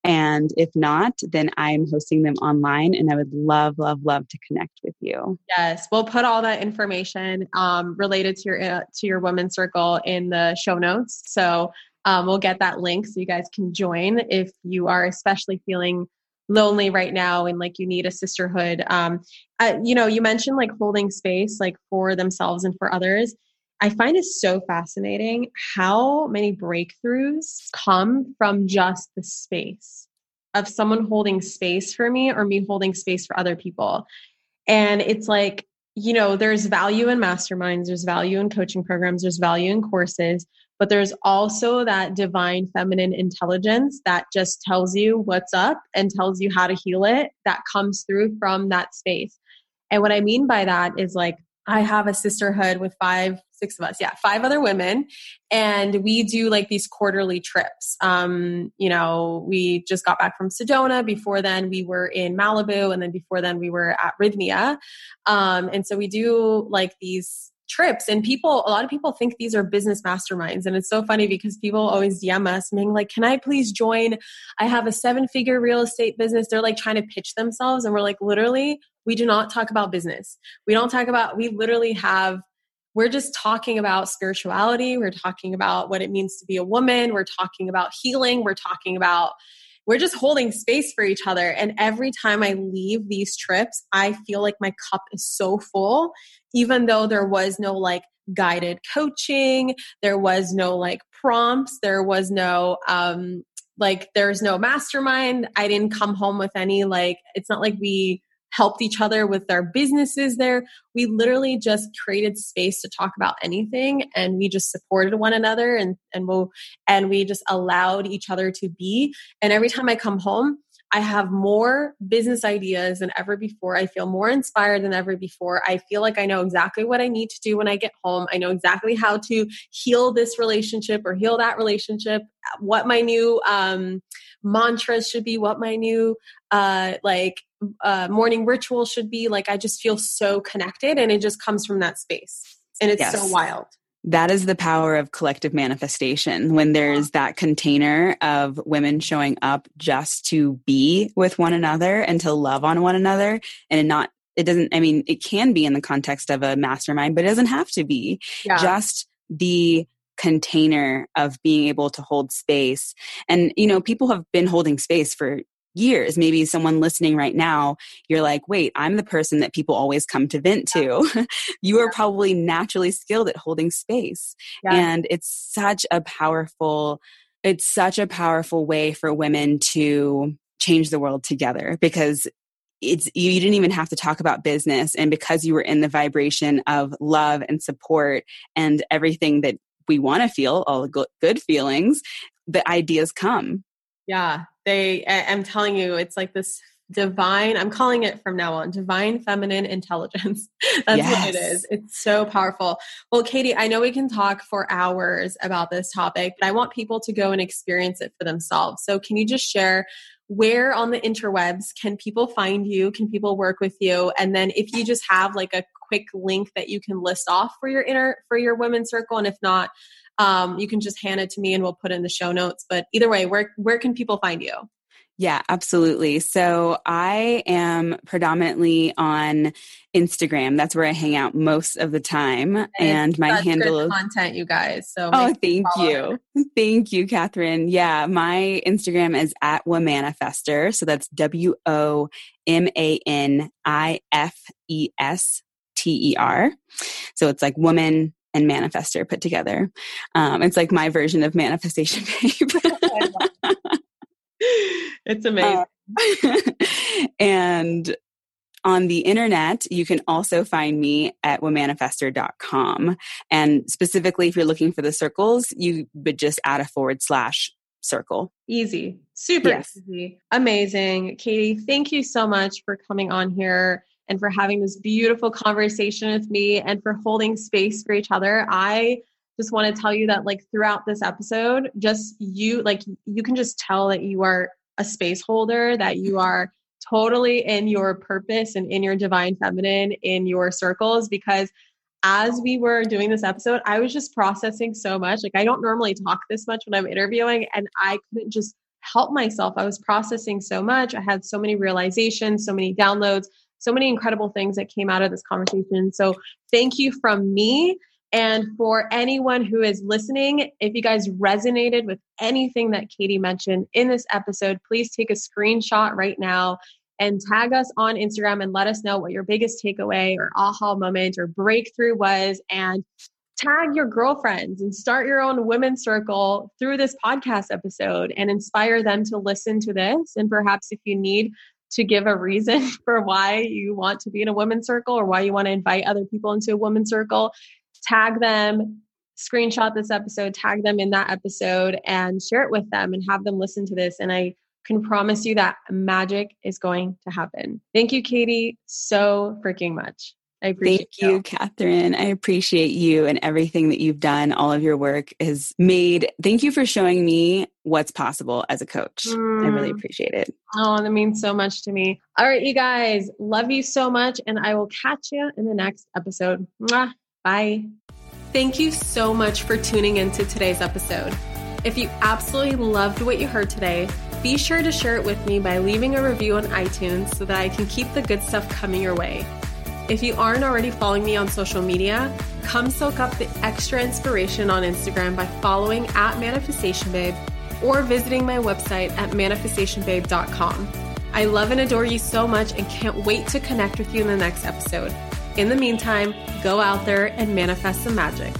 And if not, then I'm hosting them online, and I would love, love, love to connect with you. Yes. We'll put all that information um, related to your, uh, to your women's circle in the show notes. So um, we'll get that link so you guys can join if you are especially feeling lonely right now and like you need a sisterhood. Um, uh, you know, you mentioned like holding space, like for themselves and for others. I find it so fascinating how many breakthroughs come from just the space of someone holding space for me or me holding space for other people. And it's like, you know, there's value in masterminds, there's value in coaching programs, there's value in courses, but there's also that divine feminine intelligence that just tells you what's up and tells you how to heal it, that comes through from that space. And what I mean by that is like, I have a sisterhood with five, six of us. Yeah. Five other women. And we do like these quarterly trips. Um, you know, we just got back from Sedona. Before then we were in Malibu. And then before then we were at Rhythmia. Um, and so we do like these trips, and people, a lot of people think these are business masterminds. And it's so funny because people always D M us and being like, can I please join? I have a seven figure real estate business. They're like trying to pitch themselves. And we're like, literally, we do not talk about business. We don't talk about, we literally have, we're just talking about spirituality. We're talking about what it means to be a woman. We're talking about healing. We're talking about, we're just holding space for each other. And every time I leave these trips, I feel like my cup is so full, even though there was no like guided coaching. There was no like prompts. There was no, um, like there's no mastermind. I didn't come home with any, like, it's not like we helped each other with our businesses there. We literally just created space to talk about anything, and we just supported one another, and and we'll, and we just allowed each other to be. And every time I come home, I have more business ideas than ever before. I feel more inspired than ever before. I feel like I know exactly what I need to do when I get home. I know exactly how to heal this relationship or heal that relationship, what my new um, mantras should be, what my new uh, like uh, morning ritual should be. Like I just feel so connected, and it just comes from that space. And it's yes. so wild. That is the power of collective manifestation. When there's that container of women showing up just to be with one another and to love on one another, and not, it doesn't, I mean, it can be in the context of a mastermind, but it doesn't have to be. Yeah. Just the container of being able to hold space. And, you know, people have been holding space for years. Maybe someone listening right now, you're like, wait, I'm the person that people always come to vent to. Yeah. You are probably naturally skilled at holding space. Yeah. And it's such a powerful, it's such a powerful way for women to change the world together, because it's, you didn't even have to talk about business. And because you were in the vibration of love and support and everything that we want to feel, all the good feelings, the ideas come. Yeah. They, I, I'm telling you, it's like this divine, I'm calling it from now on, divine feminine intelligence. That's yes. what it is. It's so powerful. Well, Katie, I know we can talk for hours about this topic, but I want people to go and experience it for themselves. So can you just share where on the interwebs can people find you? Can people work with you? And then if you just have like a quick link that you can list off for your inner, for your women's circle. And if not, um, you can just hand it to me and we'll put in the show notes, but either way, where, where can people find you? Yeah, absolutely. So I am predominantly on Instagram. That's where I hang out most of the time. And, and my that's handle good content, you guys. So oh, thank you. Thank you, Katherine. Yeah. My Instagram is at Womanifester. So that's W O M A N I F E S T E R. So it's like woman and manifester put together. Um, it's like my version of Manifestation Babe. It's amazing. Uh, and on the internet, you can also find me at womanifester dot com. And specifically, if you're looking for the circles, you would just add a forward slash circle. Easy. Super yes. easy. Amazing. Katie, thank you so much for coming on here and for having this beautiful conversation with me and for holding space for each other. I just want to tell you that like throughout this episode, just you, like you can just tell that you are a space holder, that you are totally in your purpose and in your divine feminine, in your circles, because as we were doing this episode, I was just processing so much. Like I don't normally talk this much when I'm interviewing and I couldn't just help myself. I was processing so much. I had so many realizations, so many downloads, so many incredible things that came out of this conversation. So thank you from me. And for anyone who is listening, if you guys resonated with anything that Katie mentioned in this episode, please take a screenshot right now and tag us on Instagram and let us know what your biggest takeaway or aha moment or breakthrough was. And tag your girlfriends and start your own women's circle through this podcast episode and inspire them to listen to this. And perhaps if you need to give a reason for why you want to be in a women's circle or why you want to invite other people into a women's circle, tag them, screenshot this episode, tag them in that episode and share it with them and have them listen to this. And I can promise you that magic is going to happen. Thank you, Katie, so freaking much. I appreciate Thank you, you, Katherine. I appreciate you and everything that you've done. All of your work has made. Thank you for showing me what's possible as a coach. Mm. I really appreciate it. Oh, that means so much to me. All right, you guys, love you so much. And I will catch you in the next episode. Mwah. Bye. Thank you so much for tuning into today's episode. If you absolutely loved what you heard today, be sure to share it with me by leaving a review on iTunes so that I can keep the good stuff coming your way. If you aren't already following me on social media, come soak up the extra inspiration on Instagram by following at Manifestation Babe or visiting my website at manifestation babe dot com. I love and adore you so much and can't wait to connect with you in the next episode. In the meantime, go out there and manifest some magic.